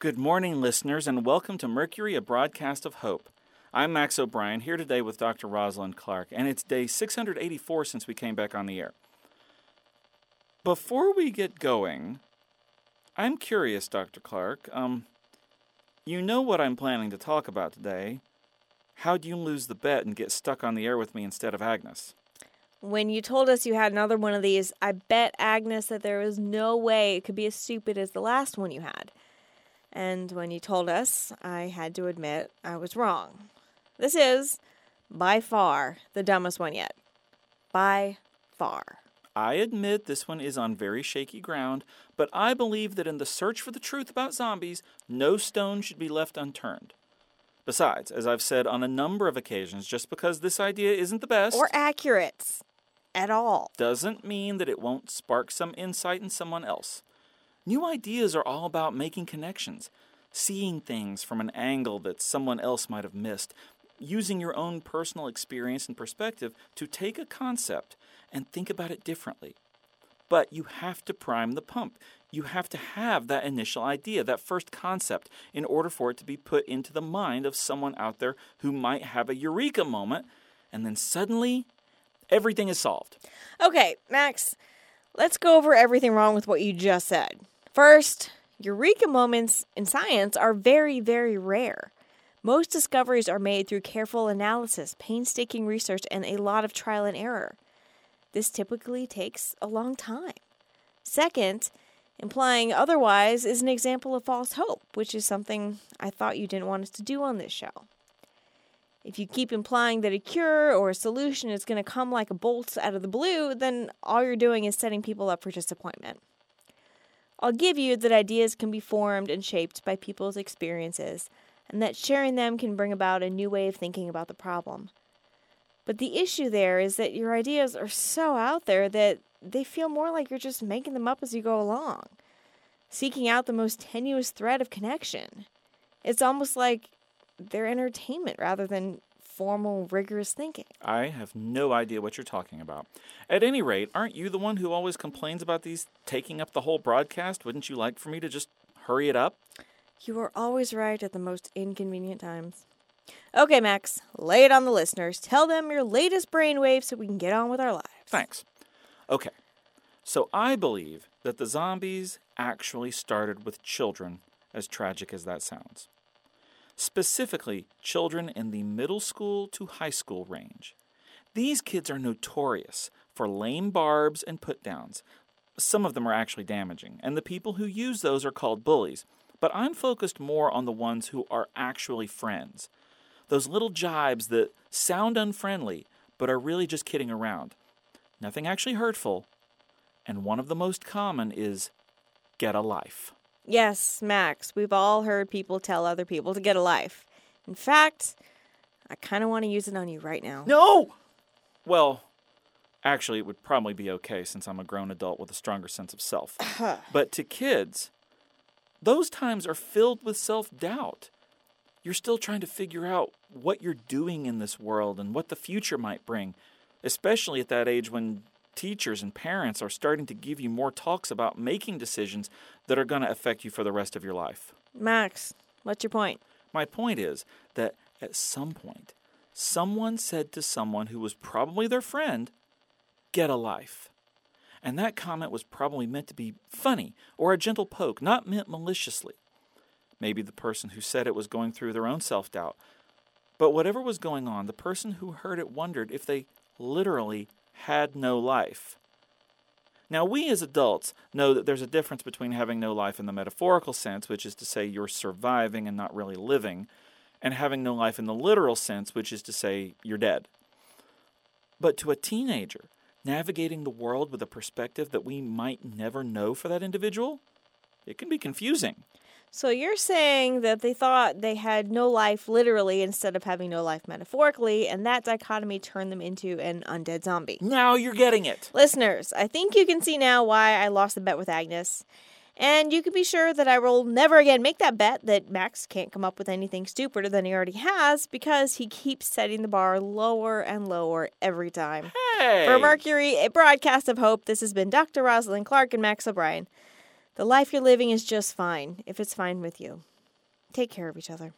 Good morning, listeners, and welcome to Mercury, a broadcast of hope. I'm Max O'Brien, here today with Dr. Rosalind Clark, and it's day 684 since we came back on the air. Before we get going, I'm curious, Dr. Clark, you know what I'm planning to talk about today. How'd you lose the bet and get stuck on the air with me instead of Agnes? When you told us you had another one of these, I bet Agnes that there was no way it could be as stupid as the last one you had. And when you told us, I had to admit I was wrong. This is, by far, the dumbest one yet. By far. I admit this one is on very shaky ground, but I believe that in the search for the truth about zombies, no stone should be left unturned. Besides, as I've said on a number of occasions, just because this idea isn't the best... or accurate at all, doesn't mean that it won't spark some insight in someone else. New ideas are all about making connections, seeing things from an angle that someone else might have missed, using your own personal experience and perspective to take a concept and think about it differently. But you have to prime the pump. You have to have that initial idea, that first concept, in order for it to be put into the mind of someone out there who might have a eureka moment, and then suddenly everything is solved. Okay, Max, let's go over everything wrong with what you just said. First, eureka moments in science are very, very rare. Most discoveries are made through careful analysis, painstaking research, and a lot of trial and error. This typically takes a long time. Second, implying otherwise is an example of false hope, which is something I thought you didn't want us to do on this show. If you keep implying that a cure or a solution is going to come like a bolt out of the blue, then all you're doing is setting people up for disappointment. I'll give you that ideas can be formed and shaped by people's experiences, and that sharing them can bring about a new way of thinking about the problem. But the issue there is that your ideas are so out there that they feel more like you're just making them up as you go along, seeking out the most tenuous thread of connection. It's almost like they're entertainment rather than formal, rigorous thinking. I have no idea what you're talking about. At any rate, aren't you the one who always complains about these taking up the whole broadcast? Wouldn't you like for me to just hurry it up? You are always right at the most inconvenient times. Okay, Max, lay it on the listeners. Tell them your latest brainwave so we can get on with our lives. Thanks. Okay, so I believe that the zombies actually started with children, as tragic as that sounds. Specifically, children in the middle school to high school range. These kids are notorious for lame barbs and put-downs. Some of them are actually damaging, and the people who use those are called bullies. But I'm focused more on the ones who are actually friends. Those little jibes that sound unfriendly, but are really just kidding around. Nothing actually hurtful. And one of the most common is, get a life. Yes, Max, we've all heard people tell other people to get a life. In fact, I kind of want to use it on you right now. No! Well, actually, it would probably be okay since I'm a grown adult with a stronger sense of self. But to kids, those times are filled with self-doubt. You're still trying to figure out what you're doing in this world and what the future might bring, especially at that age when teachers and parents are starting to give you more talks about making decisions that are going to affect you for the rest of your life. Max, what's your point? My point is that at some point, someone said to someone who was probably their friend, get a life. And that comment was probably meant to be funny or a gentle poke, not meant maliciously. Maybe the person who said it was going through their own self-doubt. But whatever was going on, the person who heard it wondered if they literally had no life. Now, we as adults know that there's a difference between having no life in the metaphorical sense, which is to say you're surviving and not really living, and having no life in the literal sense, which is to say you're dead. But to a teenager, navigating the world with a perspective that we might never know for that individual, it can be confusing. So you're saying that they thought they had no life literally instead of having no life metaphorically, and that dichotomy turned them into an undead zombie. Now you're getting it. Listeners, I think you can see now why I lost the bet with Agnes. And you can be sure that I will never again make that bet that Max can't come up with anything stupider than he already has, because he keeps setting the bar lower and lower every time. Hey! For Mercury, a broadcast of hope, this has been Dr. Rosalind Clark and Max O'Brien. The life you're living is just fine, if it's fine with you. Take care of each other.